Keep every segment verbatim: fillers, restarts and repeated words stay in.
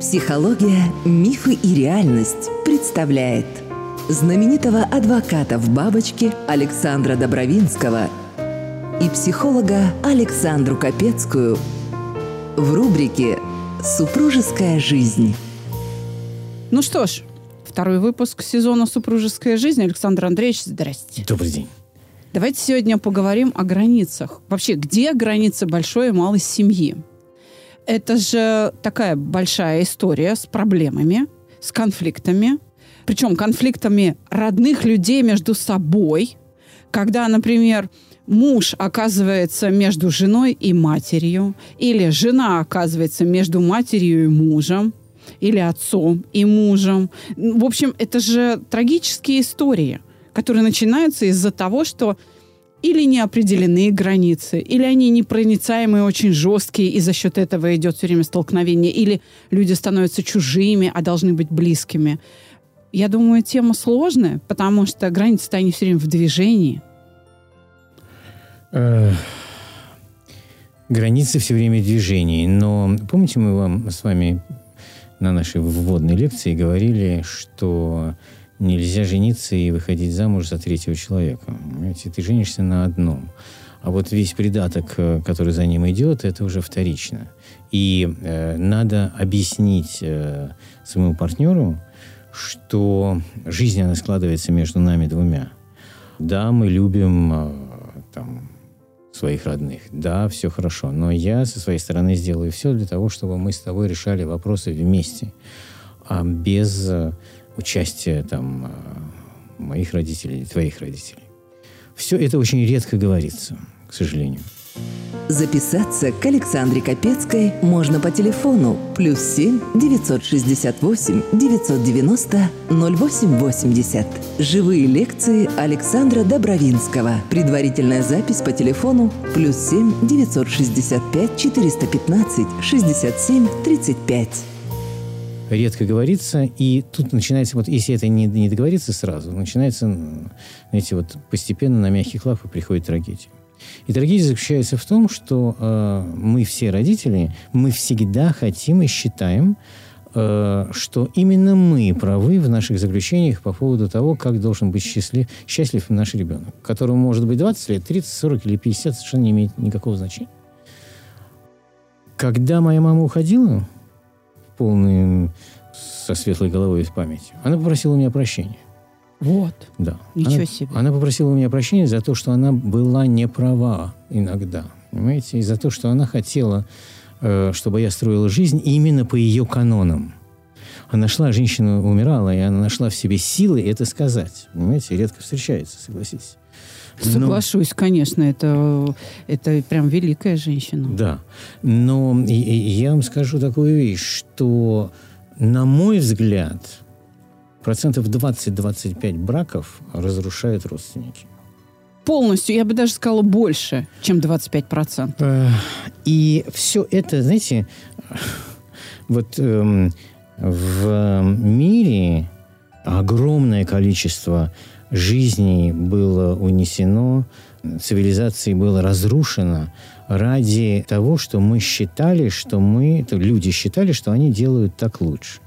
Психология, мифы и реальность представляет знаменитого адвоката в бабочке Александра Добровинского и психолога Александру Копецкую в рубрике «Супружеская жизнь». Ну что ж, второй выпуск сезона «Супружеская жизнь». Александр Андреевич, здрасте. Добрый день. Давайте сегодня поговорим о границах. Вообще, где границы большой и малой семьи? Это же такая большая история с проблемами, с конфликтами. Причем конфликтами родных людей между собой. Когда, например, муж оказывается между женой и матерью. Или жена оказывается между матерью и мужем. Или отцом и мужем. В общем, это же трагические истории, которые начинаются из-за того, что или не определены границы, или они непроницаемые, очень жесткие, и за счет этого идет все время столкновение, или люди становятся чужими, а должны быть близкими. Я думаю, тема сложная, потому что границы-то они все время в движении. Границы все время в движении. Но помните, мы вам с вами на нашей вводной лекции говорили, что нельзя жениться и выходить замуж за третьего человека. Понимаете, ты женишься на одном. А вот весь придаток, который за ним идет, это уже вторично. И э, надо объяснить э, своему партнеру, что жизнь, она складывается между нами двумя. Да, мы любим э, там, своих родных. Да, все хорошо. Но я со своей стороны сделаю все для того, чтобы мы с тобой решали вопросы вместе. А без участие там моих родителей, твоих родителей. Все это очень редко говорится, к сожалению. Записаться к Александре Копецкой можно по телефону плюс семь девятьсот шестьдесят восемь девятьсот девяносто ноль восемь восемьдесят. Живые лекции Александра Добровинского. Предварительная запись по телефону плюс семь девятьсот шестьдесят пять четыреста пятнадцать шестьдесят семь тридцать пять. Редко говорится, и тут начинается, вот если это не, не договорится сразу, начинается, знаете, вот постепенно на мягких лапах приходит трагедия. И трагедия заключается в том, что э, мы все родители, мы всегда хотим и считаем, э, что именно мы правы в наших заключениях по поводу того, как должен быть счастлив, счастлив наш ребенок, которому может быть двадцать лет, тридцать, сорок или пятьдесят, совершенно не имеет никакого значения. Когда моя мама уходила, полным, со светлой головой и с памятью. Она попросила у меня прощения. Вот. Да. Ничего она, себе. Она попросила у меня прощения за то, что она была не права иногда. Понимаете? И за то, что она хотела, чтобы я строила жизнь именно по ее канонам. Она шла, женщина умирала, и она нашла в себе силы это сказать. Понимаете? Редко встречается, согласитесь. Соглашусь, но, конечно, это, это прям великая женщина. Да, но я вам скажу такую вещь, что, на мой взгляд, процентов двадцать-двадцать пять браков разрушают родственники. Полностью, я бы даже сказала, больше, чем двадцать пять процентов. И все это, знаете, вот эм, в мире огромное количество жизни было унесено, цивилизации было разрушено ради того, что мы считали, что мы... Люди считали, что они делают так лучше.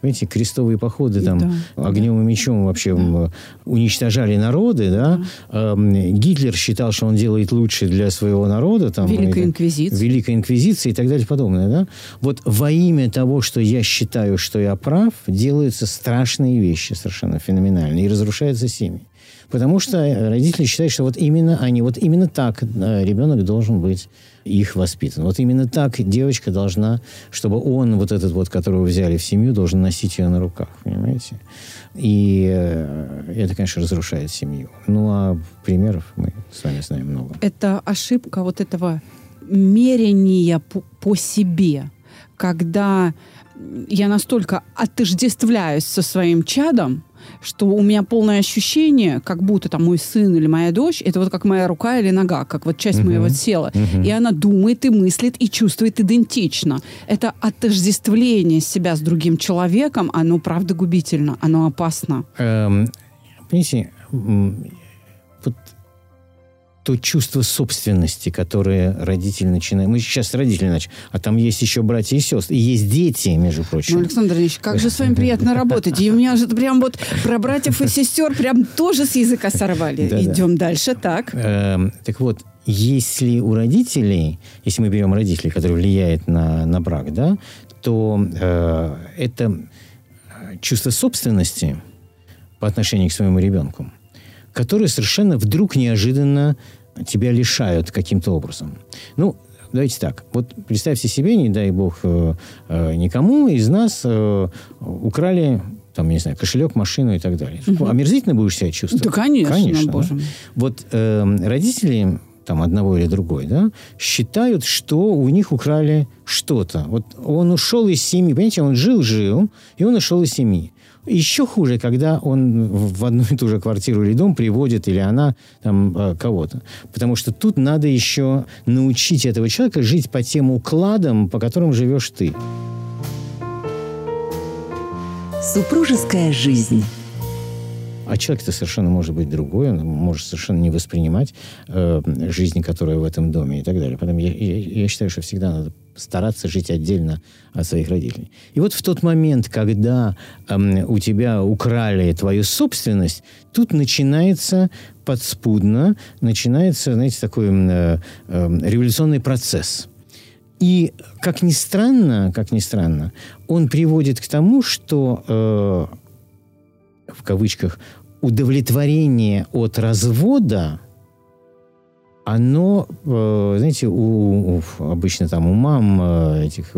Понимаете, крестовые походы там, да, огнем да. и мечом вообще да. уничтожали народы. Да? Да. Гитлер считал, что он делает лучше для своего народа. Там, Великая и, инквизиция. Великая инквизиция и так далее и подобное. Да? Вот во имя того, что я считаю, что я прав, делаются страшные вещи совершенно феноменальные и разрушаются семьи. Потому что родители считают, что вот именно они, вот именно так ребенок должен быть их воспитан. Вот именно так девочка должна, чтобы он, вот этот вот, которого взяли в семью, должен носить ее на руках, понимаете? И это, конечно, разрушает семью. Ну, а примеров мы с вами знаем много. Это ошибка вот этого мерения по, по себе, когда я настолько отождествляюсь со своим чадом, что у меня полное ощущение, как будто там мой сын или моя дочь, это вот как моя рука или нога, как вот часть uh-huh. моего тела. Uh-huh. И она думает и мыслит, и чувствует идентично. Это отождествление себя с другим человеком, оно, правда, губительно, оно опасно. Эм, понимаете, вот то чувство собственности, которое родители начинают... Мы сейчас родители начали, а там есть еще братья и сестры, и есть дети, между прочим. Ну, Александр Ильич, как же с вами приятно работать. И у меня же прям вот про братьев и сестер прям тоже с языка сорвали. Да, идем да. дальше, так. Э-э- так вот, если у родителей, если мы берем родителей, которые влияют на, на брак, да, то э- это чувство собственности по отношению к своему ребенку, которые совершенно вдруг неожиданно тебя лишают каким-то образом. Ну, давайте так. Вот представьте себе, не дай бог никому из нас украли, там, не знаю, кошелек, машину и так далее. Угу. Омерзительно будешь себя чувствовать? Да, конечно. Конечно, боже мой. Да? Вот э, родители там, одного или другой, да, считают, что у них украли что-то. Вот он ушел из семьи. Понимаете, он жил-жил, и он ушел из семьи. Еще хуже, когда он в одну и ту же квартиру или дом приводит, или она там кого-то. Потому что тут надо еще научить этого человека жить по тем укладам, по которым живешь ты. Супружеская жизнь. А человек-то совершенно может быть другой, он может совершенно не воспринимать э, жизнь, которая в этом доме и так далее. Поэтому я, я, я считаю, что всегда надо стараться жить отдельно от своих родителей. И вот в тот момент, когда э, у тебя украли твою собственность, тут начинается подспудно, начинается, знаете, такой э, э, революционный процесс. И, как ни странно, как ни странно, он приводит к тому, что... Э, в кавычках, удовлетворение от развода, оно, знаете, у, у, обычно там у мам этих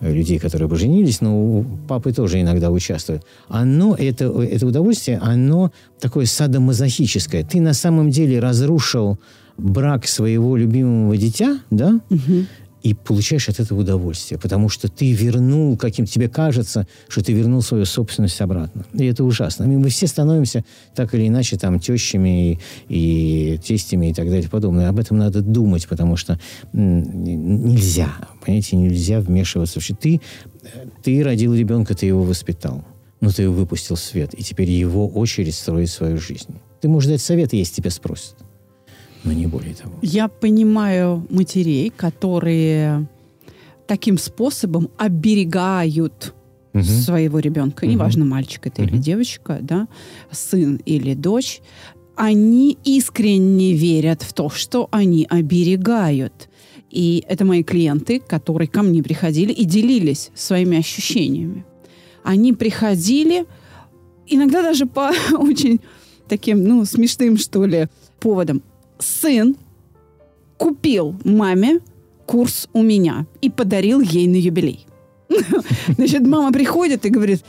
людей, которые поженились, но у папы тоже иногда участвуют, оно, это, это удовольствие, оно такое садомазохическое. Ты на самом деле разрушил брак своего любимого дитя, да? Угу. И получаешь от этого удовольствие, потому что ты вернул, каким тебе кажется, что ты вернул свою собственность обратно. И это ужасно. И мы все становимся так или иначе там тещами и, и тестями и так далее и подобное. Об этом надо думать, потому что нельзя, понимаете, нельзя вмешиваться. Ты, ты родил ребенка, ты его воспитал, но ты его выпустил в свет, и теперь его очередь строить свою жизнь. Ты можешь дать совет, если тебя спросят. Но не более того. Я понимаю матерей, которые таким способом оберегают uh-huh. своего ребенка, uh-huh. неважно, мальчик это uh-huh. или девочка, да, сын или дочь, они искренне верят в то, что они оберегают. И это мои клиенты, которые ко мне приходили и делились своими ощущениями. Они приходили, иногда даже по очень таким, ну, смешным, что ли, поводам. Сын купил маме курс у меня и подарил ей на юбилей. Значит, мама приходит и говорит,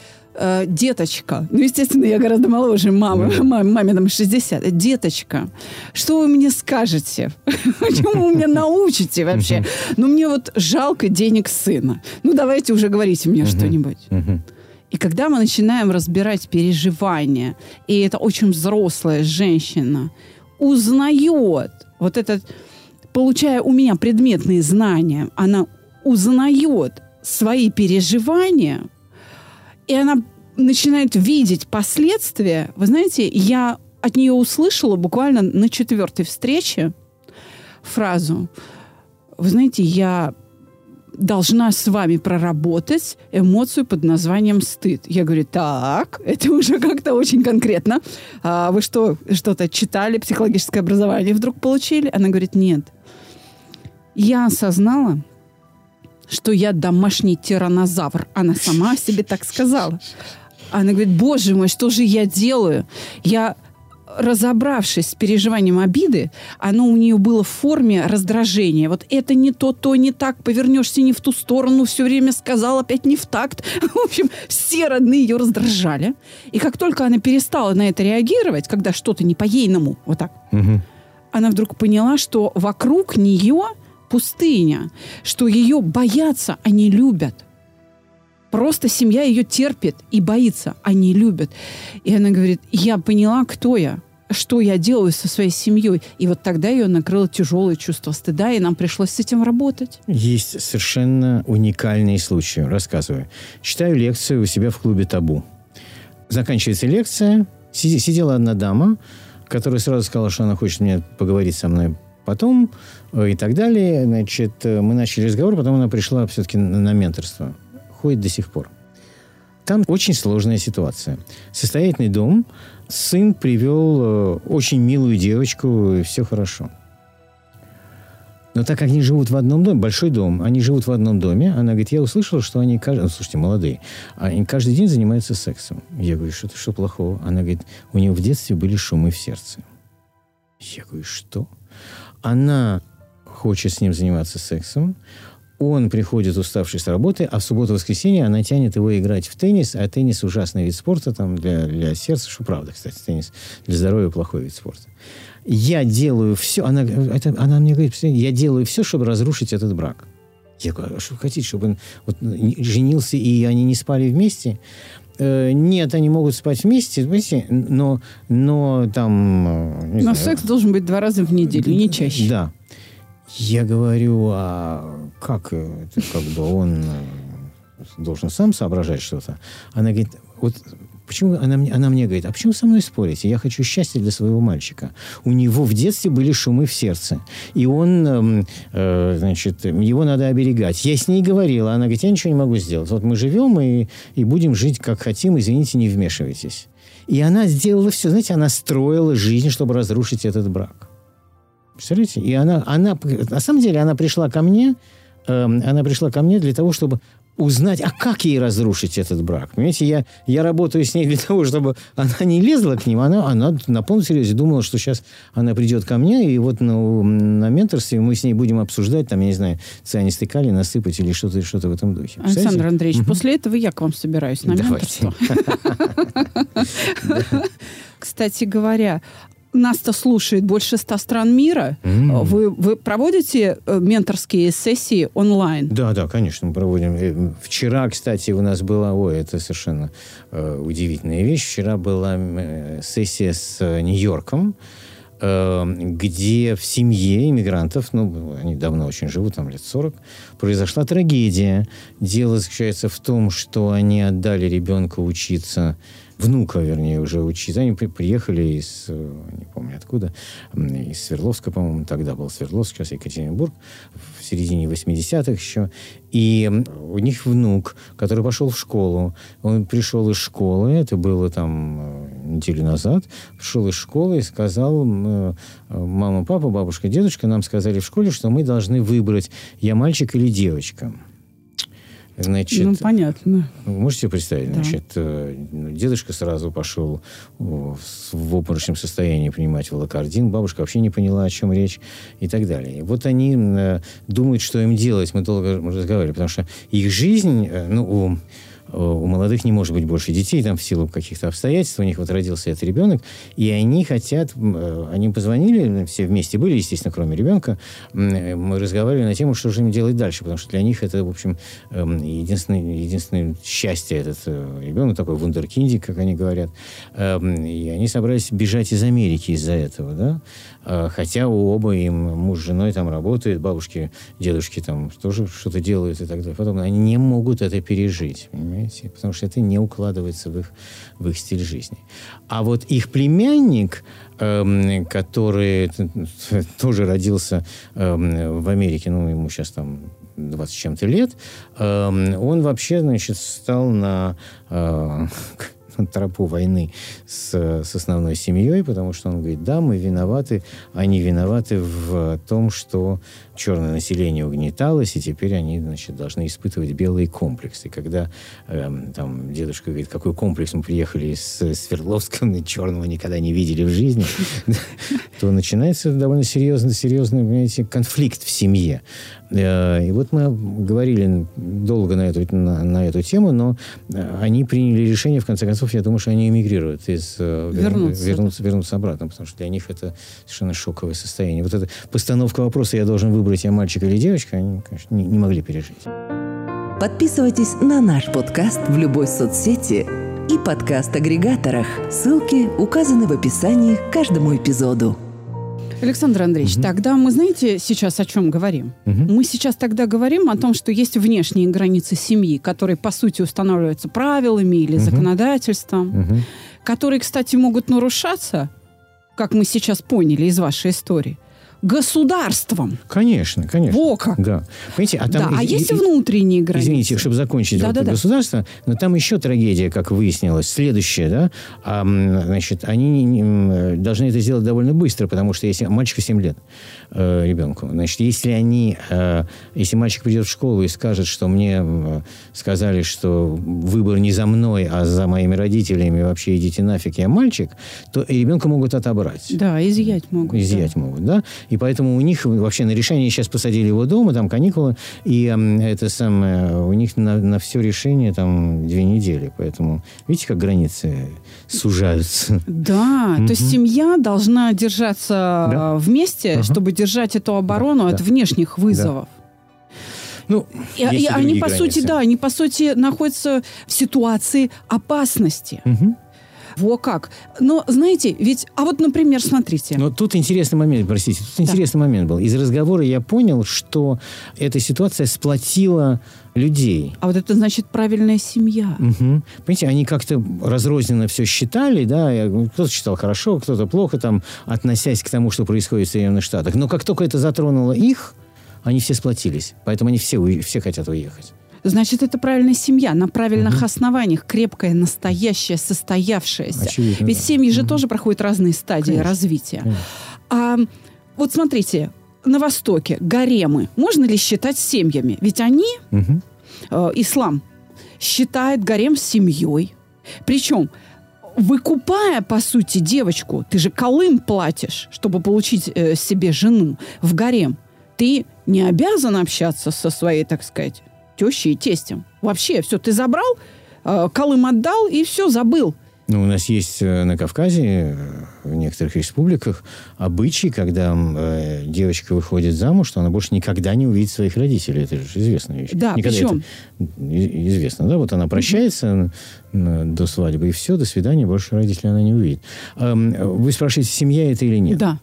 деточка, ну, естественно, я гораздо моложе мамы, маме там шестьдесят, деточка, что вы мне скажете? Чему вы меня научите вообще? Ну, мне вот жалко денег сына. Ну, давайте уже говорите мне что-нибудь. И когда мы начинаем разбирать переживания, и это очень взрослая женщина, узнает, вот этот, получая у меня предметные знания, она узнает свои переживания, и она начинает видеть последствия. Вы знаете, я от нее услышала буквально на четвертой встрече фразу, вы знаете, я должна с вами проработать эмоцию под названием стыд. Я говорю, так, это уже как-то очень конкретно. А вы что, что-то читали, психологическое образование вдруг получили? Она говорит, нет. Я осознала, что я домашний тиранозавр. Она сама себе так сказала. Она говорит, боже мой, что же я делаю? Я... разобравшись с переживанием обиды, оно у нее было в форме раздражения. Вот это не то, то не так, повернешься не в ту сторону, все время сказал, опять не в такт. В общем, все родные ее раздражали. И как только она перестала на это реагировать, когда что-то не по-ейному, вот так, угу. она вдруг поняла, что вокруг нее пустыня, что ее боятся, а не любят. Просто семья ее терпит и боится, а не любит. И она говорит, я поняла, кто я, что я делаю со своей семьей. И вот тогда ее накрыло тяжелое чувство стыда, и нам пришлось с этим работать. Есть совершенно уникальные случаи. Рассказываю. Читаю лекцию у себя в клубе «Табу». Заканчивается лекция. Сидела одна дама, которая сразу сказала, что она хочет мне поговорить со мной потом и так далее. Значит, мы начали разговор, потом она пришла все-таки на менторство. Ходит до сих пор. Там очень сложная ситуация. Состоятельный дом, сын привел очень милую девочку, и все хорошо. Но так как они живут в одном доме, большой дом, они живут в одном доме, она говорит, я услышала, что они, ну, слушайте, молодые, они каждый день занимаются сексом. Я говорю, что, что плохого? Она говорит, у нее в детстве были шумы в сердце. Я говорю, что? Она хочет с ним заниматься сексом, он приходит уставший с работы, а в субботу-воскресенье она тянет его играть в теннис, а теннис – ужасный вид спорта там, для, для сердца, что правда, кстати, теннис для здоровья – плохой вид спорта. Я делаю все, она, это, она мне говорит, я делаю все, чтобы разрушить этот брак. Я говорю, а что вы хотите, чтобы он вот, женился, и они не спали вместе? Нет, они могут спать вместе, знаете, но, но там... Но знаю, секс должен быть два раза в неделю, не чаще. Да. Я говорю, а как это, как бы он должен сам соображать что-то? Она говорит, вот почему она, она мне говорит, а почему со мной спорите? Я хочу счастья для своего мальчика. У него в детстве были шумы в сердце. И он, э, значит, его надо оберегать. Я с ней говорила, она говорит, я ничего не могу сделать. Вот мы живем и, и будем жить как хотим, извините, не вмешивайтесь. И она сделала все, знаете, она строила жизнь, чтобы разрушить этот брак. Представляете? И она, она, на самом деле, она пришла ко мне, э, она пришла ко мне для того, чтобы узнать, а как ей разрушить этот брак. Понимаете, я, я работаю с ней для того, чтобы она не лезла к ним. Она, она на полном серьезе думала, что сейчас она придет ко мне, и вот на, на менторстве мы с ней будем обсуждать, там, я не знаю, цианистый калий насыпать или что-то, что-то в этом духе. Александр Андреевич, угу. После этого я к вам собираюсь на менторство. Кстати говоря, нас-то слушает больше ста стран мира. Mm-hmm. Вы, вы проводите менторские сессии онлайн? Да, да, конечно, мы проводим. Вчера, кстати, у нас была... Ой, это совершенно э, удивительная вещь. Вчера была сессия с Нью-Йорком, э, где в семье иммигрантов, ну, они давно очень живут, там лет сорок, произошла трагедия. Дело заключается в том, что они отдали ребенка учиться... Внука, вернее, уже учиться. Они при- приехали из, не помню откуда, из Свердловска, по-моему, тогда был Свердловск, сейчас Екатеринбург, в середине восьмидесятых еще. И у них внук, который пошел в школу. Он пришел из школы, это было там неделю назад, пришел из школы и сказал, мама, папа, бабушка, дедушка, нам сказали в школе, что мы должны выбрать, я мальчик или девочка. Значит, ну, понятно. Можете себе представить? Да. Значит, дедушка сразу пошел в обморочном состоянии принимать волокордин, бабушка вообще не поняла, о чем речь и так далее. Вот они думают, что им делать. Мы долго разговаривали, потому что их жизнь... Ну, у, у молодых не может быть больше детей там в силу каких-то обстоятельств. У них вот родился этот ребенок, и они хотят... Они позвонили, все вместе были, естественно, кроме ребенка. Мы разговаривали на тему, что же им делать дальше, потому что для них это, в общем... Единственное, единственное счастье этот ребенок, такой вундеркиндик, как они говорят. И они собрались бежать из Америки из-за этого, да? Хотя у оба им муж с женой там работают, бабушки, дедушки там тоже что-то делают и так далее. Потом они не могут это пережить, понимаете? Потому что это не укладывается в их, в их стиль жизни. А вот их племянник... который тоже родился в Америке, ну, ему сейчас там двадцать с чем-то лет, он вообще, значит, стал на тропу войны с, с основной семьей, потому что он говорит, да, мы виноваты, они виноваты в том, что черное население угнеталось, и теперь они, значит, должны испытывать белые комплексы. Когда э, там дедушка говорит, какой комплекс, мы приехали из Свердловска, мы черного никогда не видели в жизни, то начинается довольно серьезный, серьезный, понимаете, конфликт в семье. И вот мы говорили долго на эту, на, на эту тему, но они приняли решение, в конце концов, я думаю, что они эмигрируют, из, вернуться. Вернуться, вернуться обратно, потому что для них это совершенно шоковое состояние. Вот эта постановка вопроса, я должен выбрать, я мальчик или девочка, они, конечно, не, не могли пережить. Подписывайтесь на наш подкаст в любой соцсети и подкаст-агрегаторах. Ссылки указаны в описании к каждому эпизоду. Александр Андреевич, mm-hmm. тогда мы, знаете, сейчас о чем говорим? Mm-hmm. Мы сейчас тогда говорим о том, что есть внешние границы семьи, которые, по сути, устанавливаются правилами или mm-hmm. законодательством, mm-hmm. которые, кстати, могут нарушаться как мы сейчас поняли из вашей истории, государством. Конечно, конечно. Во как. Да. Понимаете, а, там да, и, а есть и, и внутренние границы. Извините, чтобы закончить да, вот да, это да. государство, но там еще трагедия, как выяснилось, следующая, да, а, значит, они не, не, должны это сделать довольно быстро, потому что если мальчику семь лет, э, ребенку, значит, если они, э, если мальчик придет в школу и скажет, что мне э, сказали, что выбор не за мной, а за моими родителями, вообще идите нафиг, я мальчик, то ребенка могут отобрать. Да, изъять могут. Изъять да. могут, да. И поэтому у них вообще на решение сейчас посадили его дома, там каникулы, и э, это самое, у них на, на все решение там две недели. Поэтому видите, как границы сужаются. Да, mm-hmm. то есть семья должна держаться да? вместе, uh-huh. чтобы держать эту оборону да, от да. внешних вызовов. Да. Ну, и, и и они, по сути, да, они, по сути, находятся в ситуации опасности. Mm-hmm. Во как. Но, знаете, ведь... А вот, например, смотрите. Но тут интересный момент, простите. Тут да. интересный момент был. Из разговора я понял, что эта ситуация сплотила людей. А вот это значит правильная семья. Угу. Понимаете, они как-то разрозненно все считали, да, кто-то считал хорошо, кто-то плохо, там, относясь к тому, что происходит в Соединенных Штатах. Но как только это затронуло их, они все сплотились. Поэтому они все, уе- все хотят уехать. Значит, это правильная семья, на правильных угу. основаниях, крепкая, настоящая, состоявшаяся. Очевидно, ведь да. семьи же угу. тоже проходят разные стадии конечно, развития. Конечно. А, вот смотрите, на Востоке гаремы можно ли считать семьями? Ведь они, угу. э, ислам, считает гарем семьей. Причем, выкупая, по сути, девочку, ты же колым платишь, чтобы получить э, себе жену в гарем, ты не обязан общаться со своей, так сказать, тещей и тестем. Вообще, все, ты забрал, колым отдал и все, забыл. Ну, у нас есть на Кавказе, в некоторых республиках, обычай, когда э, девочка выходит замуж, что она больше никогда не увидит своих родителей. Это же известная вещь. Да, никогда причем... Это известно, да? Вот она прощается mm-hmm. до свадьбы, и все, до свидания, больше родителей она не увидит. Вы спрашиваете, семья это или нет? Да.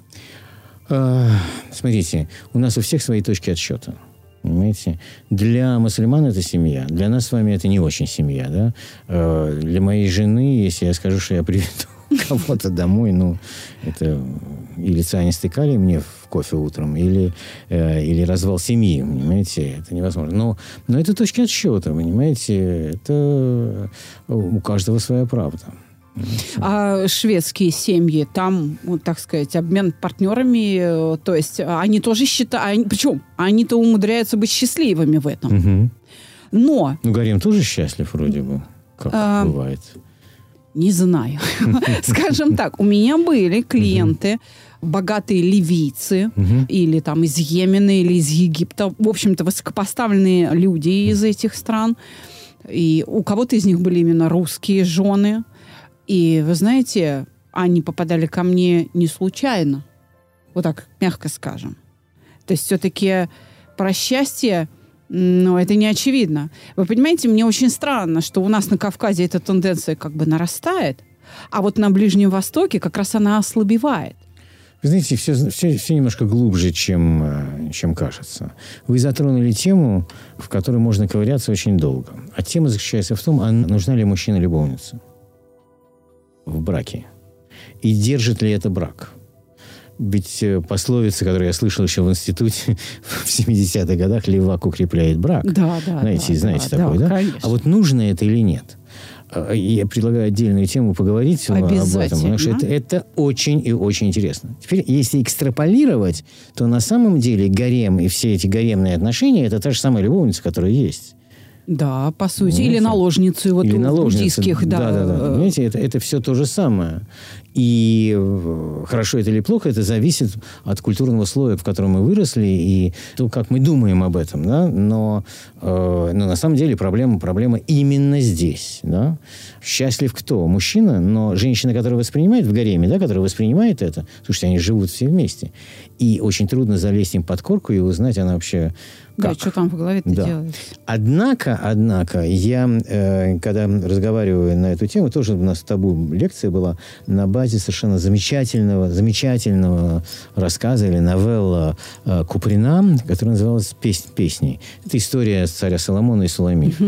Э, смотрите, у нас у всех свои точки отсчета. Понимаете? Для мусульман это семья. Для нас с вами это не очень семья. Да? Э, для моей жены, если я скажу, что я приведу кого-то домой, ну, это или цианистый калий мне в кофе утром, или, э, или развал семьи, понимаете? Это невозможно. Но, но это точки отсчета, понимаете? Это у каждого своя правда. А шведские семьи, там, вот, так сказать, обмен партнерами, то есть они тоже считают... Причем они-то умудряются быть счастливыми в этом. Угу. Но... Ну, гарем тоже счастлив вроде бы, как а... бывает. Не знаю. Скажем так, у меня были клиенты, богатые ливийцы, или там из Йемена, или из Египта, в общем-то, высокопоставленные люди из этих стран. И у кого-то из них были именно русские жены. И, вы знаете, они попадали ко мне не случайно. Вот так, мягко скажем. То есть все-таки про счастье, ну, это не очевидно. Вы понимаете, мне очень странно, что у нас на Кавказе эта тенденция как бы нарастает, а вот на Ближнем Востоке как раз она ослабевает. Вы знаете, все, все, все немножко глубже, чем, чем кажется. Вы затронули тему, в которой можно ковыряться очень долго. А тема заключается в том, а нужна ли мужчина любовница в браке. И держит ли это брак? Ведь пословица, которую я слышал еще в институте в семидесятых годах, левак укрепляет брак. Да, да, знаете, да, знаете да, такое, да? да? А вот нужно это или нет? Я предлагаю отдельную тему поговорить об этом, потому что это, это очень и очень интересно. Теперь, если экстраполировать, то на самом деле гарем и все эти гаремные отношения – это та же самая любовница, которая есть. Да, по сути. Понимаете? Или наложницы вот или у наложницы. Буддийских. Да, да, да. да. Э... Понимаете, это, это все то же самое. И хорошо это или плохо, это зависит от культурного слоя, в котором мы выросли, и то, как мы думаем об этом. Да? Но, э, но на самом деле проблема, проблема именно здесь. Да? Счастлив кто? Мужчина, но женщина, которая воспринимает в гареме, да, которая воспринимает это, слушайте, они живут все вместе. И очень трудно залезть им под корку и узнать, она вообще... Как? Да, что там в голове-то да. делается. Однако, однако, я, э, когда разговариваю на эту тему, тоже у нас с табу лекция была на базе совершенно замечательного, замечательного рассказа или новелла э, Куприна, которая называлась «Песнь песней». Это история царя Соломона и Суламифь.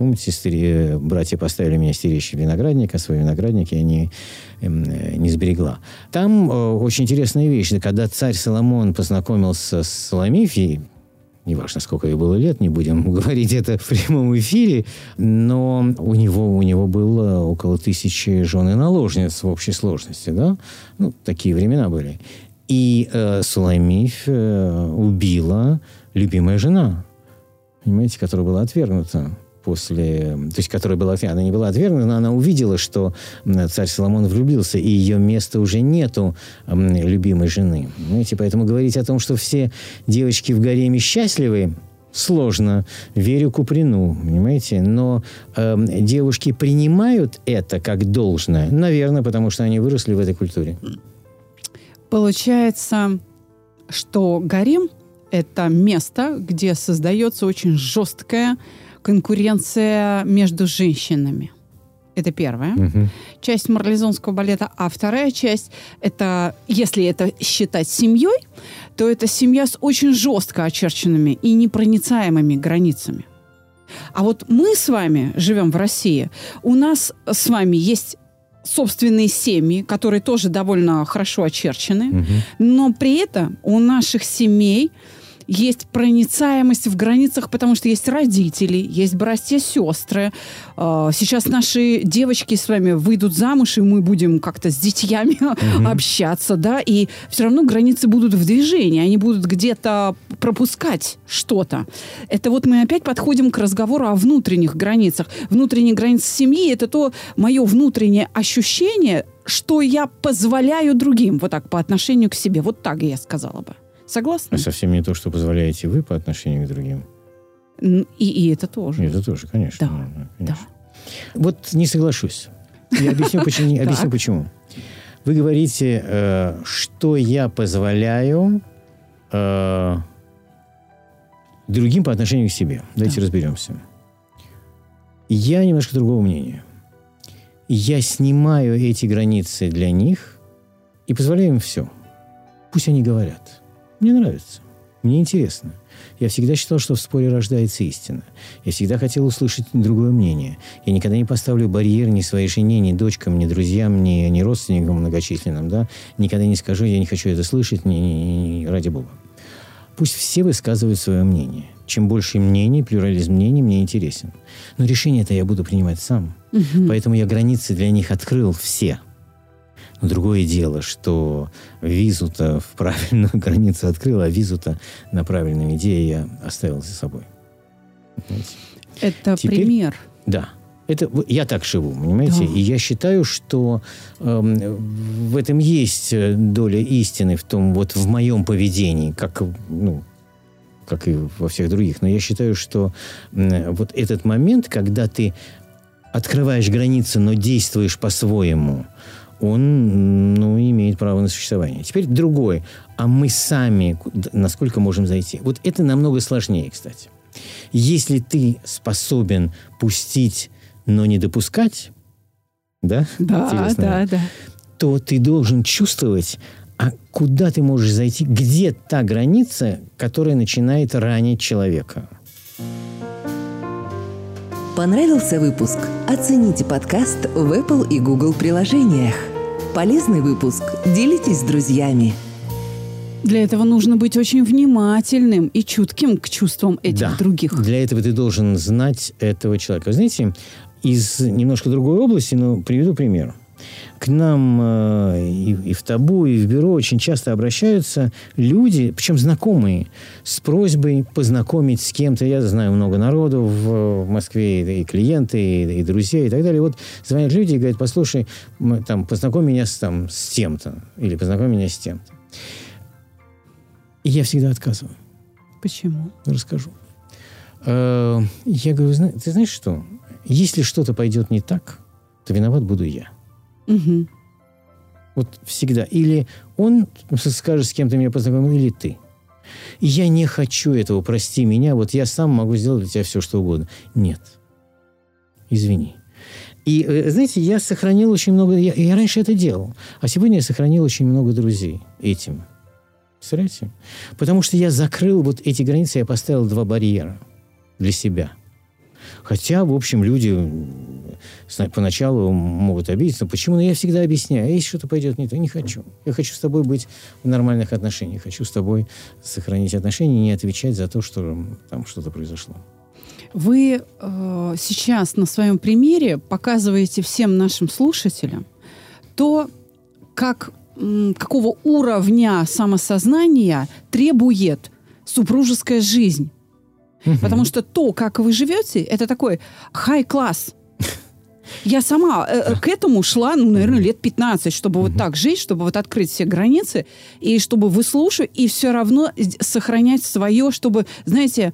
Помните, стери... братья поставили меня стеречь виноградник, а свои виноградники я не, не сберегла. Там э, очень интересная вещь. Когда царь Соломон познакомился с Суламифией, неважно, сколько ей было лет, не будем говорить это в прямом эфире, но у него, у него было около тысячи жен и наложниц в общей сложности, да? Ну, такие времена были. И э, Суламифь э, убила любимая жена, понимаете, которая была отвергнута. После, то есть, которая была, она не была отвергнута, но она увидела, что царь Соломон влюбился, и ее места уже нету любимой жены. Знаете, поэтому говорить о том, что все девочки в гареме счастливы, сложно. Верю Куприну, понимаете? Но э, девушки принимают это как должное, наверное, потому что они выросли в этой культуре. Получается, что гарем – это место, где создается очень жесткая конкуренция между женщинами. Это первая угу. часть марлезонского балета. А вторая часть, это, если это считать семьей, то это семья с очень жестко очерченными и непроницаемыми границами. А вот мы с вами живем в России. У нас с вами есть собственные семьи, которые тоже довольно хорошо очерчены. Угу. Но при этом у наших семей есть проницаемость в границах, потому что есть родители, есть братья, сестры. Сейчас наши девочки с вами выйдут замуж, и мы будем как-то с детьями mm-hmm. общаться, да, и все равно границы будут в движении, они будут где-то пропускать что-то. Это вот мы опять подходим к разговору о внутренних границах. Внутренние границы семьи – это то мое внутреннее ощущение, что я позволяю другим, вот так, по отношению к себе. Вот так я сказала бы. Согласны? А совсем не то, что позволяете вы по отношению к другим. И, и это тоже. И это тоже, конечно. Да. Да, конечно. Да. Вот не соглашусь. Я объясню, почему. Вы говорите, что я позволяю другим по отношению к себе. Давайте разберемся. Я немножко другого мнения. Я снимаю эти границы для них и позволяю им все. Пусть они говорят. Мне нравится. Мне интересно. Я всегда считал, что в споре рождается истина. Я всегда хотел услышать другое мнение. Я никогда не поставлю барьер ни своей жене, ни дочкам, ни друзьям, ни, ни родственникам многочисленным. Да? Никогда не скажу, я не хочу это слышать, ни, ни, ни, ради бога. Пусть все высказывают свое мнение. Чем больше мнений, плюрализм мнений мне интересен. Но решение это я буду принимать сам. Угу. Поэтому я границы для них открыл все. Но другое дело, что визу-то в правильную границу открыл, а визу-то на правильную идею я оставил за собой. Понимаете? Это теперь пример. Да. Это, я так живу, понимаете? Да. И я считаю, что э, в этом есть доля истины в том, вот в моем поведении, как, ну, как и во всех других. Но я считаю, что э, вот этот момент, когда ты открываешь границу, но действуешь по-своему, он, ну, имеет право на существование. Теперь другой. А мы сами насколько можем зайти? Вот это намного сложнее, кстати. Если ты способен пустить, но не допускать, да? Да, интересно, да, да. То ты должен чувствовать, а куда ты можешь зайти, где та граница, которая начинает ранить человека. Понравился выпуск? Оцените подкаст в Apple и Google приложениях. Полезный выпуск делитесь с друзьями. Для этого нужно быть очень внимательным и чутким к чувствам этих да. других. Для этого ты должен знать этого человека. Вы знаете, из немножко другой области, но приведу пример. К нам э, и, и в Табу, и в бюро очень часто обращаются люди, причем знакомые, с просьбой познакомить с кем-то. Я знаю много народу в, в Москве, и клиенты, и, и друзья, и так далее. Вот звонят люди и говорят, послушай, мы, там, познакомь меня с, там, с тем-то, или познакомь меня с тем-то. И я всегда отказываю. Почему? Расскажу. Э, я говорю, ты знаешь что? Если что-то пойдет не так, то виноват буду я. Угу. Вот всегда. Или он скажет, с кем ты меня познакомил, или ты. И я не хочу этого, прости меня, вот я сам могу сделать для тебя все, что угодно. Нет. Извини. И, знаете, я сохранил очень много... Я, я раньше это делал, а сегодня я сохранил очень много друзей этим. Представляете? Потому что я закрыл вот эти границы, я поставил два барьера для себя. Хотя, в общем, люди поначалу могут обидеться. Почему? Но я всегда объясняю. А если что-то пойдет не то, не хочу. Я хочу с тобой быть в нормальных отношениях. Хочу с тобой сохранить отношения и не отвечать за то, что там что-то произошло. Вы э, сейчас на своем примере показываете всем нашим слушателям то, как, м, какого уровня самосознания требует супружеская жизнь. Угу. Потому что то, как вы живете, это такой хай-класс. Я сама э, к этому шла, ну, наверное, лет пятнадцать, чтобы вот так жить, чтобы вот открыть все границы, и чтобы выслушивать, и все равно сохранять свое, чтобы, знаете,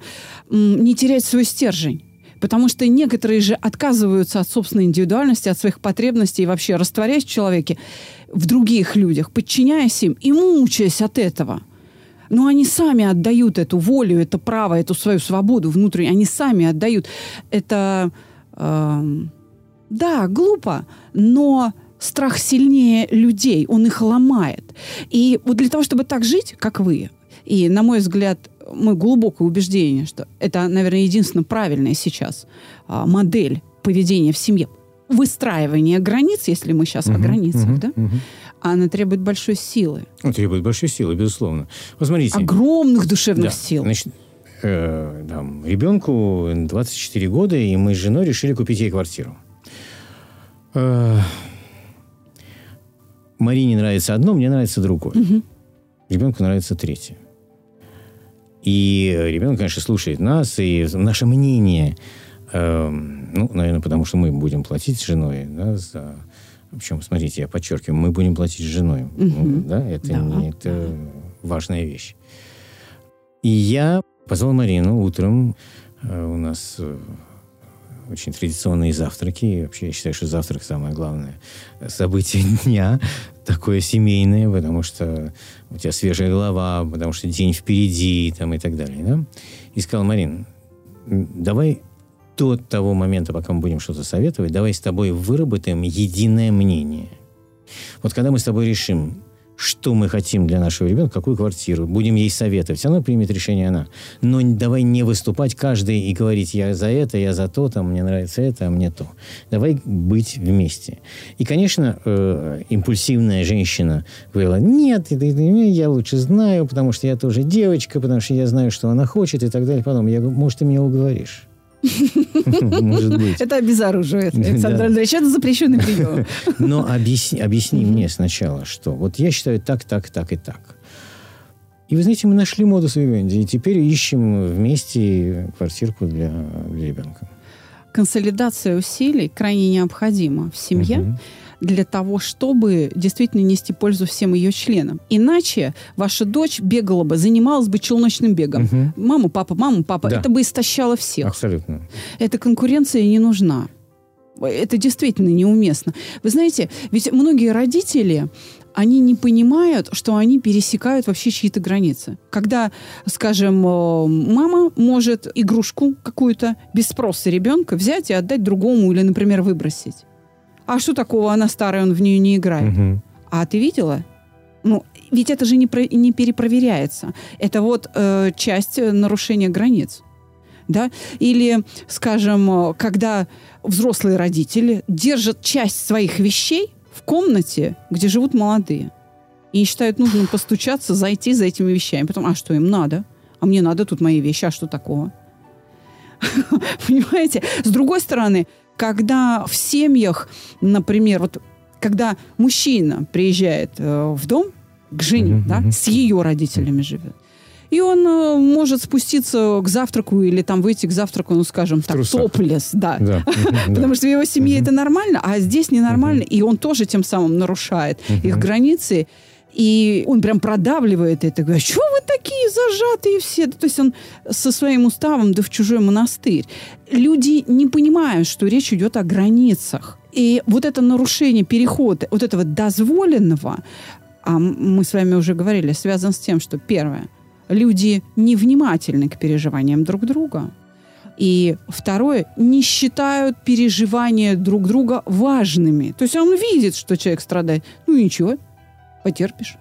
не терять свой стержень. Потому что некоторые же отказываются от собственной индивидуальности, от своих потребностей, и вообще растворяясь в человеке, в других людях, подчиняясь им и мучаясь от этого. Но они сами отдают эту волю, это право, эту свою свободу внутреннюю. Они сами отдают. Это... Э, Да, глупо, но страх сильнее людей, он их ломает. И вот для того, чтобы так жить, как вы, и, на мой взгляд, мое глубокое убеждение, что это, наверное, единственная правильная сейчас модель поведения в семье, выстраивание границ, если мы сейчас угу, о границах, угу, да? Угу. Она требует большой силы. Она требует большой силы, безусловно. Посмотрите. Огромных душевных да, сил. Значит... Э, там, ребенку двадцать четыре года, и мы с женой решили купить ей квартиру. Марине нравится одно, мне нравится другое. Угу. Ребенку нравится третье. И ребенок, конечно, слушает нас, и наше мнение, э, ну, наверное, потому что мы будем платить с женой, да, за... Причем, смотрите, я подчеркиваю, мы будем платить с женой. Угу. Ну, да, это, да. Не, это важная вещь. И я позвал Марину утром. Э, у нас... Очень традиционные завтраки. И вообще, я считаю, что завтрак самое главное событие дня, такое семейное, потому что у тебя свежая голова, потому что день впереди там, и так далее. Да? И сказал: Марин, давай до того момента, пока мы будем что-то советовать, давай с тобой выработаем единое мнение. Вот когда мы с тобой решим, что мы хотим для нашего ребенка, какую квартиру, будем ей советовать. Она примет решение, она. Но давай не выступать каждый и говорить, я за это, я за то, там, мне нравится это, а мне то. Давай быть вместе. И, конечно, э, импульсивная женщина говорила, нет, я лучше знаю, потому что я тоже девочка, потому что я знаю, что она хочет и так далее. Потом я говорю, может, ты меня уговоришь. Может быть. Это обезоруживает, Александр Андреевич. Это запрещенный прием. Но объясни, объясни мне сначала, что вот я считаю так, так, так и так. И вы знаете, мы нашли модус вивенди, и теперь ищем вместе квартирку для, для ребенка. Консолидация усилий крайне необходима в семье. Угу. Для того, чтобы действительно нести пользу всем ее членам. Иначе ваша дочь бегала бы, занималась бы челночным бегом. Угу. Мама, папа, мама, папа. Да. Это бы истощало всех. Абсолютно. Эта конкуренция не нужна. Это действительно неуместно. Вы знаете, ведь многие родители, они не понимают, что они пересекают вообще чьи-то границы. Когда, скажем, мама может игрушку какую-то без спроса ребенка взять и отдать другому или, например, выбросить. А что такого? Она старая, он в нее не играет. Угу. А ты видела? Ну, ведь это же не, про, не перепроверяется. Это вот э, часть нарушения границ. Да? Или, скажем, когда взрослые родители держат часть своих вещей в комнате, где живут молодые, и считают нужным постучаться, зайти за этими вещами. Потом, а что им надо? А мне надо тут мои вещи, а что такого? Понимаете? С другой стороны... Когда в семьях, например, вот когда мужчина приезжает э, в дом к жене, mm-hmm. да, с ее родителями живет, и он э, может спуститься к завтраку или там выйти к завтраку, ну, скажем так, топлес, да, да. Mm-hmm. потому что в его семье mm-hmm. это нормально, а здесь ненормально, mm-hmm. и он тоже тем самым нарушает mm-hmm. их границы, и он прям продавливает это, говорит, что вы такие зажатые все? То есть он со своим уставом, да в чужой монастырь. Люди не понимают, что речь идет о границах. И вот это нарушение перехода, вот этого дозволенного, а мы с вами уже говорили, связано с тем, что, первое, люди невнимательны к переживаниям друг друга. И второе, не считают переживания друг друга важными. То есть он видит, что человек страдает. Ну ничего, потерпишь.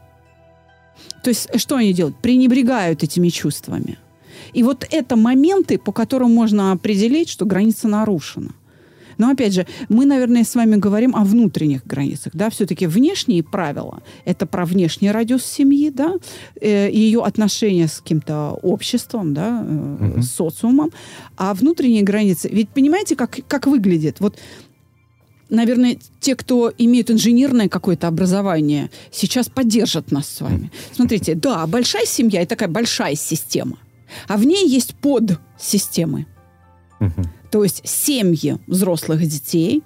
То есть, что они делают? Пренебрегают этими чувствами. И вот это моменты, по которым можно определить, что граница нарушена. Но, опять же, мы, наверное, с вами говорим о внутренних границах. Да? Все-таки внешние правила – это про внешний радиус семьи, да? Ее отношения с каким-то обществом, да? Угу. С социумом. А внутренние границы… Ведь понимаете, как, как выглядит? Вот, наверное, те, кто имеют инженерное какое-то образование, сейчас поддержат нас с вами. Смотрите, да, большая семья – это такая большая система. А в ней есть подсистемы. Угу. То есть семьи взрослых детей,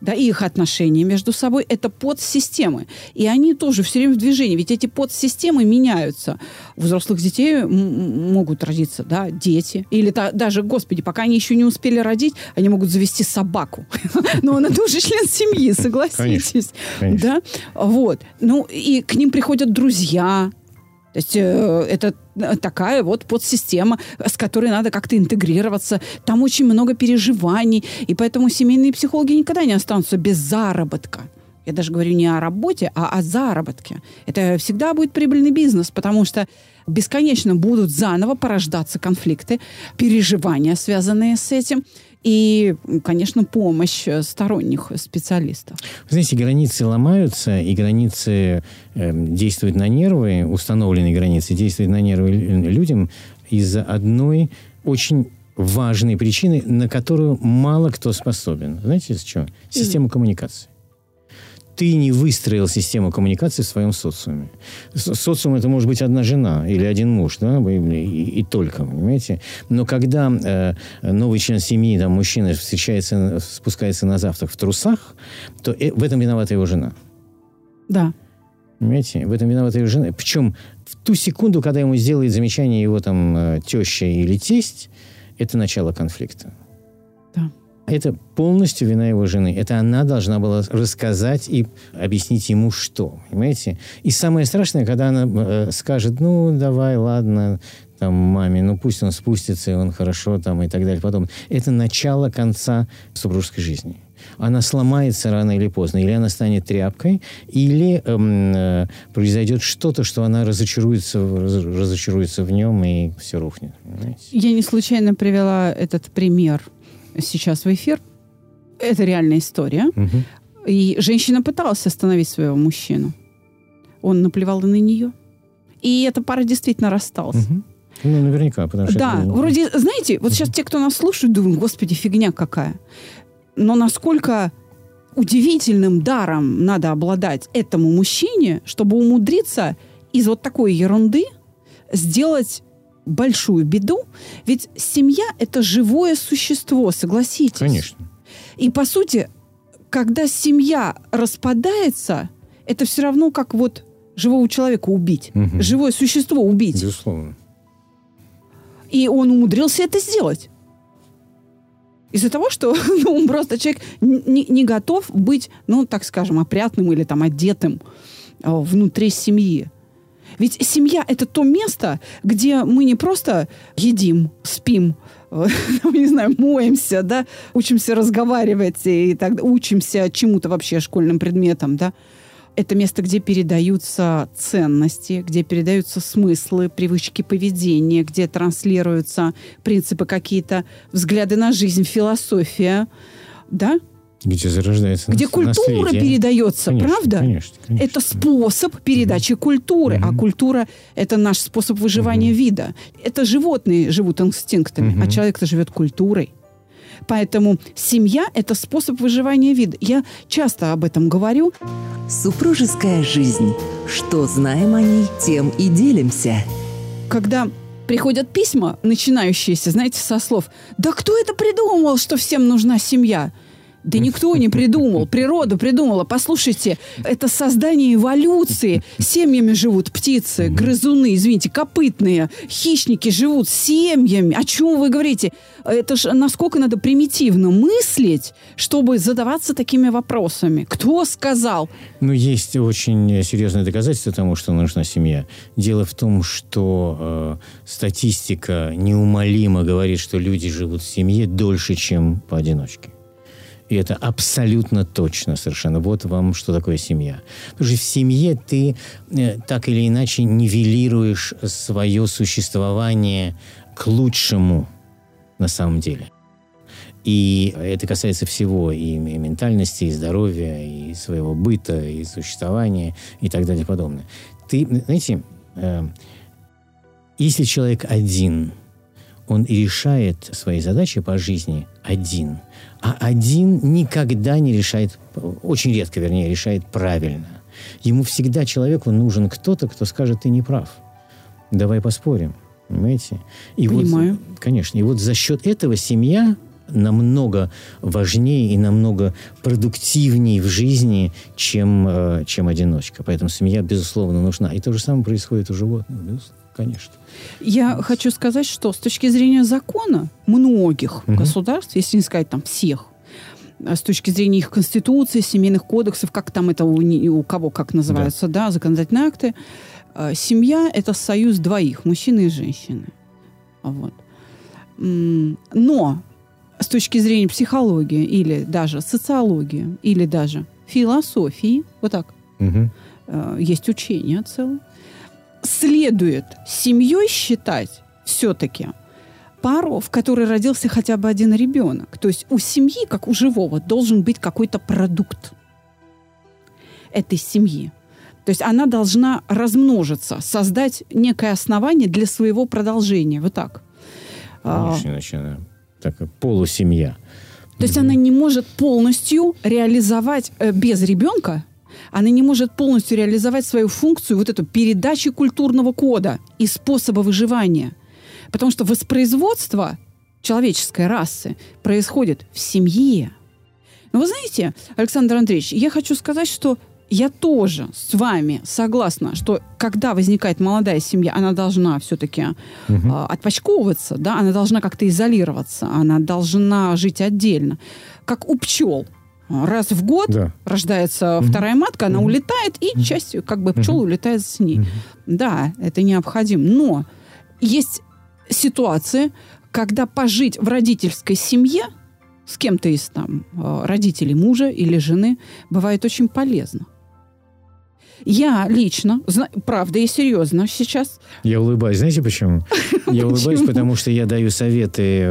да, и их отношения между собой – это подсистемы. И они тоже все время в движении. Ведь эти подсистемы меняются. У взрослых детей м- могут родиться, да, дети. Или та- даже, господи, пока они еще не успели родить, они могут завести собаку. Но она тоже член семьи, согласитесь. Да? Вот. Ну, и к ним приходят друзья. То есть э, это такая вот подсистема, с которой надо как-то интегрироваться. Там очень много переживаний. И поэтому семейные психологи никогда не останутся без заработка. Я даже говорю не о работе, а о заработке. Это всегда будет прибыльный бизнес, потому что бесконечно будут заново порождаться конфликты, переживания, связанные с этим. И, конечно, помощь сторонних специалистов. Вы знаете, границы ломаются, и границы э, действуют на нервы, установленные границы действуют на нервы людям из-за одной очень важной причины, на которую мало кто способен. Знаете, из чего? Система коммуникации. Ты не выстроил систему коммуникации в своем социуме. Социум – это может быть одна жена или один муж, да, и, и, и только, понимаете? Но когда э, новый член семьи, там, мужчина встречается, спускается на завтрак в трусах, то э, в этом виновата его жена. Да. Понимаете? В этом виновата его жена. Причем в ту секунду, когда ему сделает замечание его там теща или тесть, это начало конфликта. Да. Это полностью вина его жены. Это она должна была рассказать и объяснить ему, что. Понимаете? И самое страшное, когда она э, скажет, ну, давай, ладно, там, маме, ну, пусть он спустится, и он хорошо, там, и так далее. Потом. Это начало конца супружеской жизни. Она сломается рано или поздно. Или она станет тряпкой, или э, э, произойдет что-то, что она разочаруется, раз, разочаруется в нем, и все рухнет. Понимаете? Я не случайно привела этот пример сейчас в эфир. Это реальная история. Угу. И женщина пыталась остановить своего мужчину. Он наплевал на нее. И эта пара действительно рассталась. Угу. Ну, наверняка. Потому что да, это... вроде, знаете, вот угу. сейчас те, кто нас слушает, думают, господи, фигня какая. Но насколько удивительным даром надо обладать этому мужчине, чтобы умудриться из вот такой ерунды сделать большую беду, ведь семья – это живое существо, согласитесь. Конечно. И, по сути, когда семья распадается, это все равно как вот живого человека убить, угу. живое существо убить. Безусловно. И он умудрился это сделать. Из-за того, что ну, просто человек не, не готов быть, ну, так скажем, опрятным или там одетым внутри семьи. Ведь семья – это то место, где мы не просто едим, спим, не знаю, моемся, да, учимся разговаривать, и так, учимся чему-то вообще школьным предметам, да. Это место, где передаются ценности, где передаются смыслы, привычки поведения, где транслируются принципы какие-то, взгляды на жизнь, философия, да. Где зарождается Где наследие. Культура передается, конечно, правда? Конечно, конечно. Это способ передачи угу. культуры. Угу. А культура – это наш способ выживания угу. вида. Это животные живут инстинктами, угу. а человек-то живет культурой. Поэтому семья – это способ выживания вида. Я часто об этом говорю. Супружеская жизнь. Что знаем о ней, тем и делимся. Когда... приходят письма, начинающиеся, знаете, со слов «Да кто это придумал, что всем нужна семья?» Да никто не придумал. Природа придумала. Послушайте, это создание эволюции. Семьями живут птицы, грызуны, извините, копытные. Хищники живут семьями. О чем вы говорите? Это ж насколько надо примитивно мыслить, чтобы задаваться такими вопросами. Кто сказал? Ну, есть очень серьезное доказательство тому, что нужна семья. Дело в том, что э, статистика неумолимо говорит, что люди живут в семье дольше, чем поодиночке. И это абсолютно точно совершенно. Вот вам, что такое семья. Потому что в семье ты э, так или иначе нивелируешь свое существование к лучшему на самом деле. И это касается всего, и, и ментальности, и здоровья, и своего быта, и существования, и так далее и подобное. Ты, знаете, э, если человек один, он решает свои задачи по жизни один, а один никогда не решает, очень редко, вернее, решает правильно. Ему всегда, человеку, нужен кто-то, кто скажет: ты не прав, давай поспорим, понимаете? И Понимаю. Вот, конечно, и вот за счет этого семья намного важнее и намного продуктивнее в жизни, чем, чем одиночка. Поэтому семья, безусловно, нужна. И то же самое происходит у животных, безусловно, конечно. Я вот. хочу сказать, что с точки зрения закона многих угу. государств, если не сказать там всех, с точки зрения их конституции, семейных кодексов, как там это у, у кого как называются, да. да, законодательные акты, семья – это союз двоих, мужчины и женщины. Вот. Но с точки зрения психологии или даже социологии, или даже философии, вот так, угу. есть учение целое, следует семьей считать все-таки пару, в которой родился хотя бы один ребенок. То есть у семьи, как у живого, должен быть какой-то продукт этой семьи. То есть она должна размножиться, создать некое основание для своего продолжения. Вот так. Конечно, иначе она такая полусемья. То есть она не может полностью реализовать э, без ребенка, она не может полностью реализовать свою функцию вот эту передачи культурного кода и способа выживания. Потому что воспроизводство человеческой расы происходит в семье. Но вы знаете, Александр Андреевич, я хочу сказать, что я тоже с вами согласна, что когда возникает молодая семья, она должна все-таки угу. э, отпочковываться, да? Она должна как-то изолироваться, она должна жить отдельно, как у пчел. Раз в год да. рождается mm-hmm. вторая матка, она mm-hmm. улетает, и mm-hmm. часть, как бы, пчел mm-hmm. улетает с ней. Mm-hmm. Да, это необходимо. Но есть ситуации, когда пожить в родительской семье с кем-то из там родителей мужа или жены бывает очень полезно. Я лично, зна- правда и серьезно сейчас... Я улыбаюсь. Знаете почему? Я улыбаюсь, потому что я даю советы,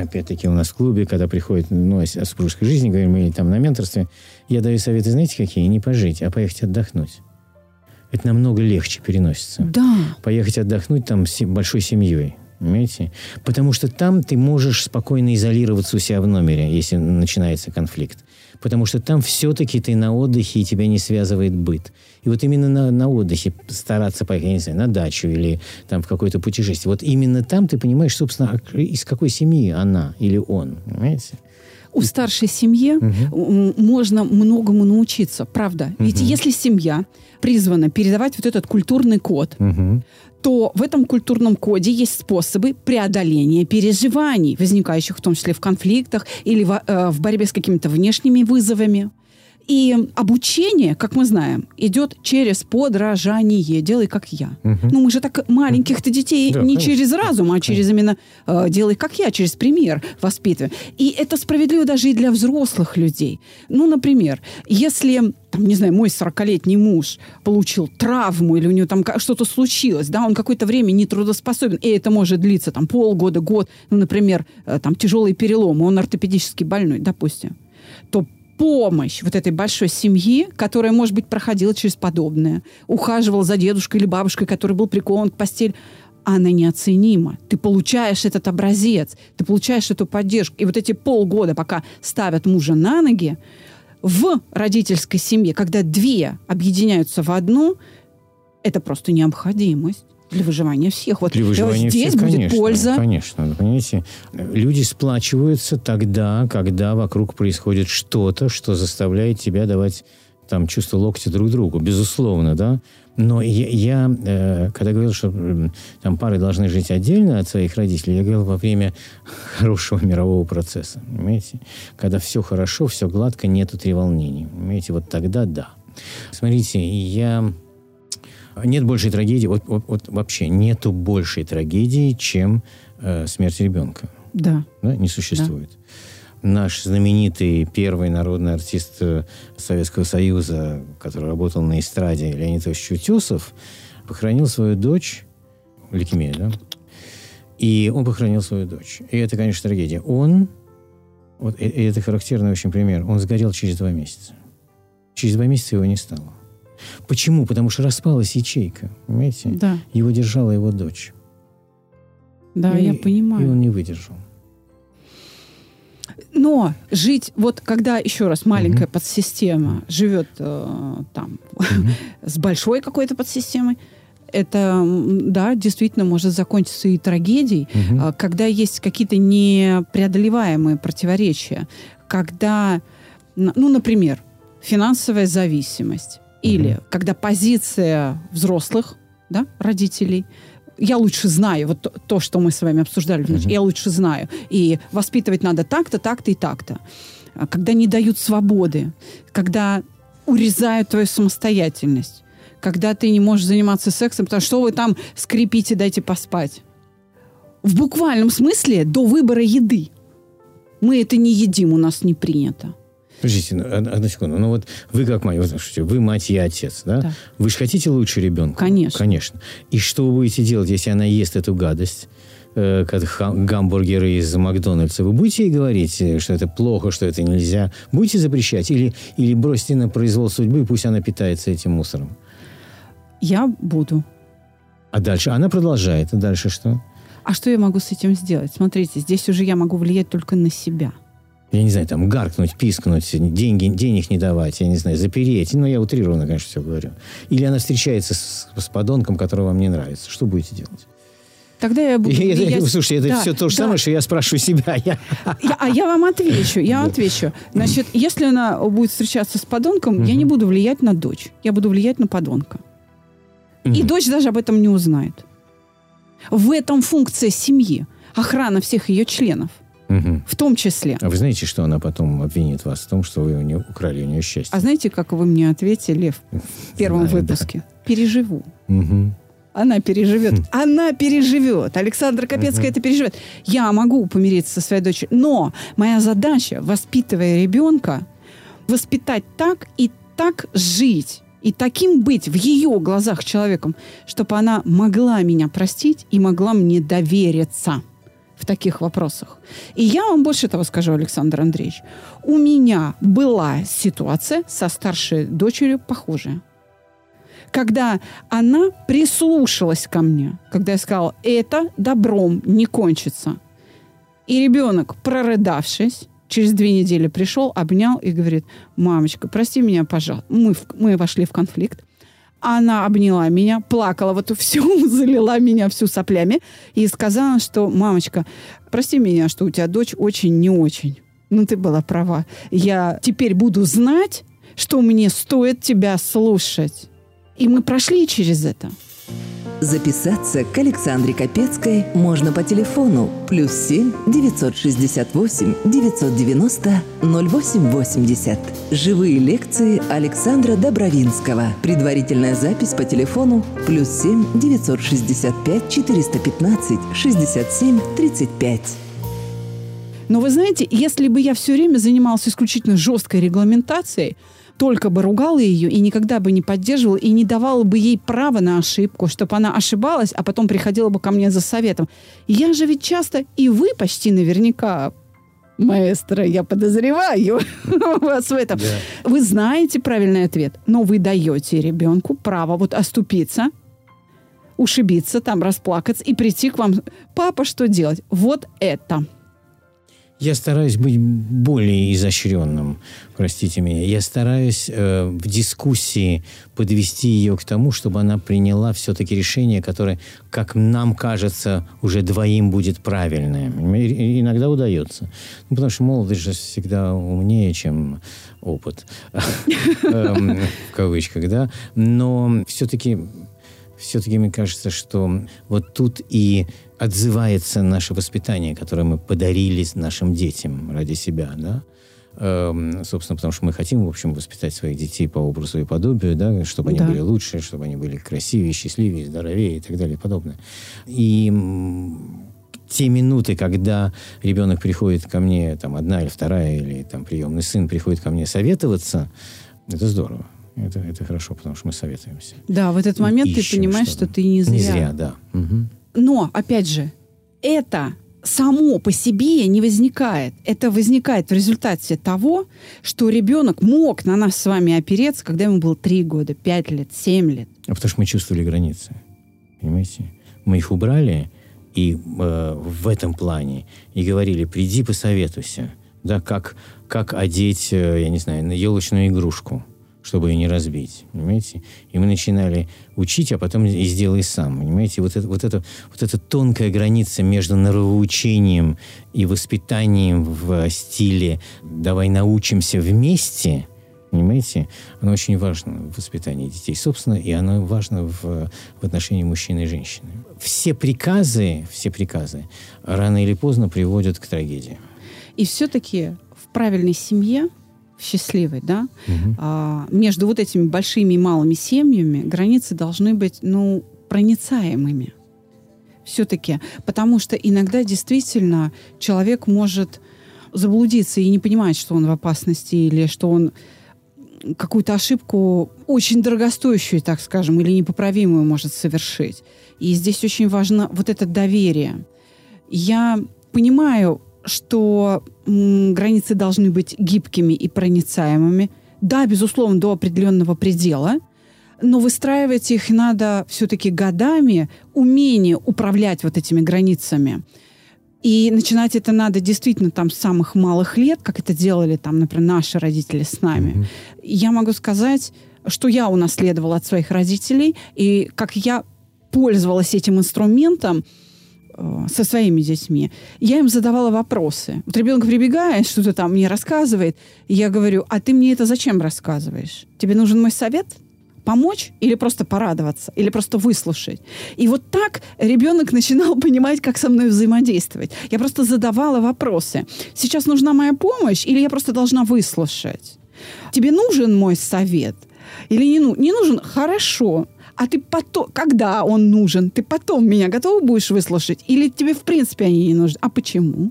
опять-таки, у нас в клубе, когда приходит, ну, о супружеской жизни, говорим, или там на менторстве, я даю советы, знаете, какие? Не пожить, а поехать отдохнуть. Это намного легче переносится. Да. Поехать отдохнуть там с большой семьей. Понимаете? Потому что там ты можешь спокойно изолироваться у себя в номере, если начинается конфликт. Потому что там все-таки ты на отдыхе, и тебя не связывает быт. И вот именно на, на отдыхе стараться поехать, я не знаю, на дачу или там в какое-то путешествие. Вот именно там ты понимаешь, собственно, из какой семьи она или он. Понимаете? У старшей семьи угу. можно многому научиться, правда. Угу. Ведь если семья призвана передавать вот этот культурный код, угу. то в этом культурном коде есть способы преодоления переживаний, возникающих в том числе в конфликтах или в, э, в борьбе с какими-то внешними вызовами. И обучение, как мы знаем, идет через подражание. Делай, как я. Угу. Ну, мы же так маленьких-то детей да, не конечно. через разум, а через именно э, делай, как я, через пример воспитываем. И это справедливо даже и для взрослых людей. Ну, например, если, там, не знаю, мой сорокалетний муж получил травму, или у него там что-то случилось, да, он какое-то время нетрудоспособен, и это может длиться там полгода, год, ну, например, э, там тяжелые переломы, он ортопедически больной, допустим, то помощь вот этой большой семьи, которая, может быть, проходила через подобное, ухаживала за дедушкой или бабушкой, который был прикован к постели, она неоценима. Ты получаешь этот образец, ты получаешь эту поддержку. И вот эти полгода, пока ставят мужа на ноги, в родительской семье, когда две объединяются в одну, это просто необходимость. Для выживания всех. Вот для выживания здесь всех, будет конечно, польза. Конечно, понимаете. Люди сплачиваются тогда, когда вокруг происходит что-то, что заставляет тебя давать там чувство локтя друг другу. Безусловно, да. Но я, я э, когда говорил, что э, там пары должны жить отдельно от своих родителей, я говорил во время хорошего мирового процесса. Понимаете? Когда все хорошо, все гладко, нету треволнений. Понимаете? Вот тогда да. Смотрите, я... Нет большей трагедии, вот, вот, вот вообще нету большей трагедии, чем э, смерть ребенка. Да. Да? Не существует. Да. Наш знаменитый первый народный артист Советского Союза, который работал на эстраде, Леонид Осипович Утёсов, похоронил свою дочь, ликмей, да? И он похоронил свою дочь. И это, конечно, трагедия. Он, вот, и, и это характерный очень пример, он сгорел через два месяца. Через два месяца его не стало. Почему? Потому что распалась ячейка, понимаете? Да. Его держала его дочь. Да, и, я понимаю. И он не выдержал. Но жить, вот когда, еще раз, маленькая mm-hmm. подсистема живет э, там mm-hmm. с большой какой-то подсистемой, это, да, действительно может закончиться и трагедией, угу. когда есть какие-то непреодолеваемые противоречия, когда, ну, например, финансовая зависимость, угу. или когда позиция взрослых, да, родителей, я лучше знаю, вот то, что мы с вами обсуждали, угу. я лучше знаю, и воспитывать надо так-то, так-то и так-то, когда не дают свободы, когда урезают твою самостоятельность, когда ты не можешь заниматься сексом, потому что вы там скрипите, дайте поспать. В буквальном смысле до выбора еды. Мы это не едим, у нас не принято. Подождите, одну секунду. Ну вот вы как мать, вы мать, я отец, да? да? Вы же хотите лучше ребенка? Конечно. Конечно. И что вы будете делать, если она ест эту гадость, э, как гамбургеры из Макдональдса? Вы будете ей говорить, что это плохо, что это нельзя? Будете запрещать? Или, или бросите на произвол судьбы, пусть она питается этим мусором? Я буду. А дальше? Она продолжает. А дальше что? А что я могу с этим сделать? Смотрите, здесь уже я могу влиять только на себя. Я не знаю, там, гаркнуть, пискнуть, деньги, денег не давать, я не знаю, запереть. Ну, я утрированно, конечно, все говорю. Или она встречается с, с подонком, который вам не нравится. Что будете делать? Тогда я буду... Я, я, я, слушай, это да, все то же да. самое, что я спрашиваю себя. Я... Я, а я вам отвечу, я вам отвечу. Значит, если она будет встречаться с подонком, я не буду влиять на дочь. Я буду влиять на подонка. И mm-hmm. дочь даже об этом не узнает. В этом функция семьи. Охрана всех ее членов. Mm-hmm. В том числе. А вы знаете, что она потом обвинит вас в том, что вы у нее украли у нее счастье? А знаете, как вы мне ответили в первом Знаю, выпуске? Да. Переживу. Mm-hmm. Она переживет. Mm-hmm. Она переживет. Александра Копецкая mm-hmm. это переживет. Я могу помириться со своей дочерью. Но моя задача, воспитывая ребенка, воспитать так и так жить. И таким быть в ее глазах человеком, чтобы она могла меня простить и могла мне довериться в таких вопросах. И я вам больше того скажу, Александр Андреевич. У меня была ситуация со старшей дочерью похожая. Когда она прислушалась ко мне, когда я сказала, это добром не кончится. И ребенок, прорыдавшись, через две недели пришел, обнял и говорит, мамочка, прости меня, пожалуйста. Мы, в, мы вошли в конфликт. Она обняла меня, плакала, вот всю, залила меня всю соплями и сказала, что, мамочка, прости меня, что у тебя дочь очень не очень. Ну, ты была права. Я теперь буду знать, что мне стоит тебя слушать. И мы прошли через это. Записаться к Александре Копецкой можно по телефону плюс семь девятьсот шестьдесят восемь девятьсот девяносто ноль восемь восемьдесят. Живые лекции Александра Добровинского. Предварительная запись по телефону плюс семь девятьсот шестьдесят пять четыреста пятнадцать шестьдесят семь тридцать пять. Но вы знаете, если бы я все время занимался исключительно жесткой регламентацией, только бы ругала ее и никогда бы не поддерживала, и не давала бы ей права на ошибку, чтобы она ошибалась, а потом приходила бы ко мне за советом. Я же ведь часто, и вы почти наверняка, маэстро, я подозреваю вас в этом. Вы знаете правильный ответ, но вы даете ребенку право вот оступиться, ушибиться, там расплакаться и прийти к вам. Папа, что делать? Вот это. Я стараюсь быть более изощренным, простите меня. Я стараюсь э, в дискуссии подвести ее к тому, чтобы она приняла все-таки решение, которое, как нам кажется, уже двоим будет правильное. И иногда удается. Ну, потому что молодость же всегда умнее, чем опыт. В кавычках, да. Но все-таки... Все-таки мне кажется, что вот тут и отзывается наше воспитание, которое мы подарили нашим детям ради себя, да? Эм, собственно, потому что мы хотим, в общем, воспитать своих детей по образу и подобию, да? Чтобы они да. были лучше, чтобы они были красивее, счастливее, здоровее и так далее и подобное. И те минуты, когда ребенок приходит ко мне, там, одна или вторая, или там, приемный сын приходит ко мне советоваться, это здорово. Это, это хорошо, потому что мы советуемся. Да, в этот момент ты понимаешь, что, что ты не зря. Не зря, да. Угу. Но, опять же, это само по себе не возникает. Это возникает в результате того, что ребенок мог на нас с вами опереться, когда ему было три года, пять лет, семь лет. А потому что мы чувствовали границы. Понимаете? Мы их убрали и э, в этом плане и говорили: приди, посоветуйся. Да, как, как одеть, я не знаю, на елочную игрушку, чтобы ее не разбить, понимаете? И мы начинали учить, а потом и сделай сам, понимаете? Вот это, вот это, вот эта тонкая граница между нравоучением и воспитанием в стиле «давай научимся вместе», понимаете? Оно очень важно в воспитании детей, собственно, и оно важно в, в отношении мужчины и женщины. Все приказы, все приказы рано или поздно приводят к трагедии. И все-таки в правильной семье, счастливой, да, угу. а, между вот этими большими и малыми семьями границы должны быть, ну, проницаемыми. Все-таки. Потому что иногда действительно человек может заблудиться и не понимать, что он в опасности, или что он какую-то ошибку очень дорогостоящую, так скажем, или непоправимую может совершить. И здесь очень важно вот это доверие. Я понимаю, что м, границы должны быть гибкими и проницаемыми. Да, безусловно, до определенного предела, но выстраивать их надо все-таки годами, умение управлять вот этими границами. И начинать это надо действительно там с самых малых лет, как это делали там, например, наши родители с нами. Mm-hmm. Я могу сказать, что я унаследовала от своих родителей, и как я пользовалась этим инструментом со своими детьми. Я им задавала вопросы. Вот ребенок прибегает, что-то там мне рассказывает, и я говорю: а ты мне это зачем рассказываешь? Тебе нужен мой совет? Помочь? Или просто порадоваться? Или просто выслушать? И вот так ребенок начинал понимать, как со мной взаимодействовать. Я просто задавала вопросы. Сейчас нужна моя помощь? Или я просто должна выслушать? Тебе нужен мой совет? Или не, ну... не нужен? Хорошо. А ты потом, когда он нужен, ты потом меня готова будешь выслушать? Или тебе, в принципе, они не нужны? А почему?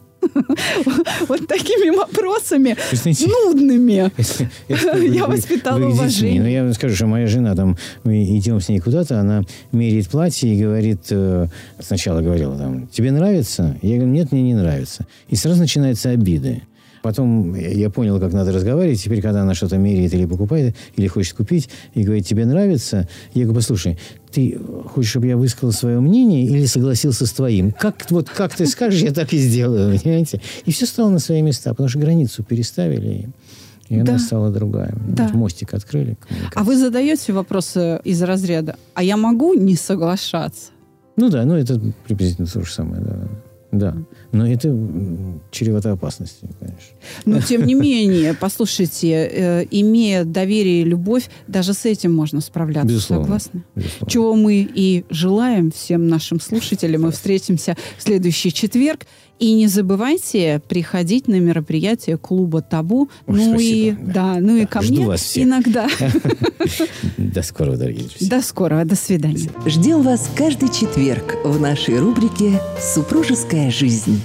Вот такими вопросами нудными я воспитала уважение. Ну, я вам скажу, что моя жена, там, мы идем с ней куда-то, она меряет платье и говорит, сначала говорила, там, тебе нравится? Я говорю, нет, мне не нравится. И сразу начинаются обиды. Потом я понял, как надо разговаривать. Теперь, когда она что-то меряет или покупает, или хочет купить, и говорит, тебе нравится, я говорю, послушай, ты хочешь, чтобы я высказал свое мнение или согласился с твоим? Как, вот, как ты скажешь, я так и сделаю, понимаете? И все стало на свои места, потому что границу переставили, и она да. стала другая. Да. Мостик открыли. А вы задаете вопросы из разряда, а я могу не соглашаться? Ну да, ну это приблизительно то же самое, да. Да, но это чревато опасностью, конечно. Но, тем не менее, послушайте, э, имея доверие и любовь, даже с этим можно справляться. Безусловно. Согласны? Безусловно. Чего мы и желаем всем нашим слушателям. Мы встретимся в следующий четверг. И не забывайте приходить на мероприятие клуба «Табу». Ой, ну спасибо. И, да. Да, ну да. И ко Жду мне вас всех. Иногда. До скорого, дорогие друзья. До скорого. До свидания. Ждем вас каждый четверг в нашей рубрике «Супружеская жизнь».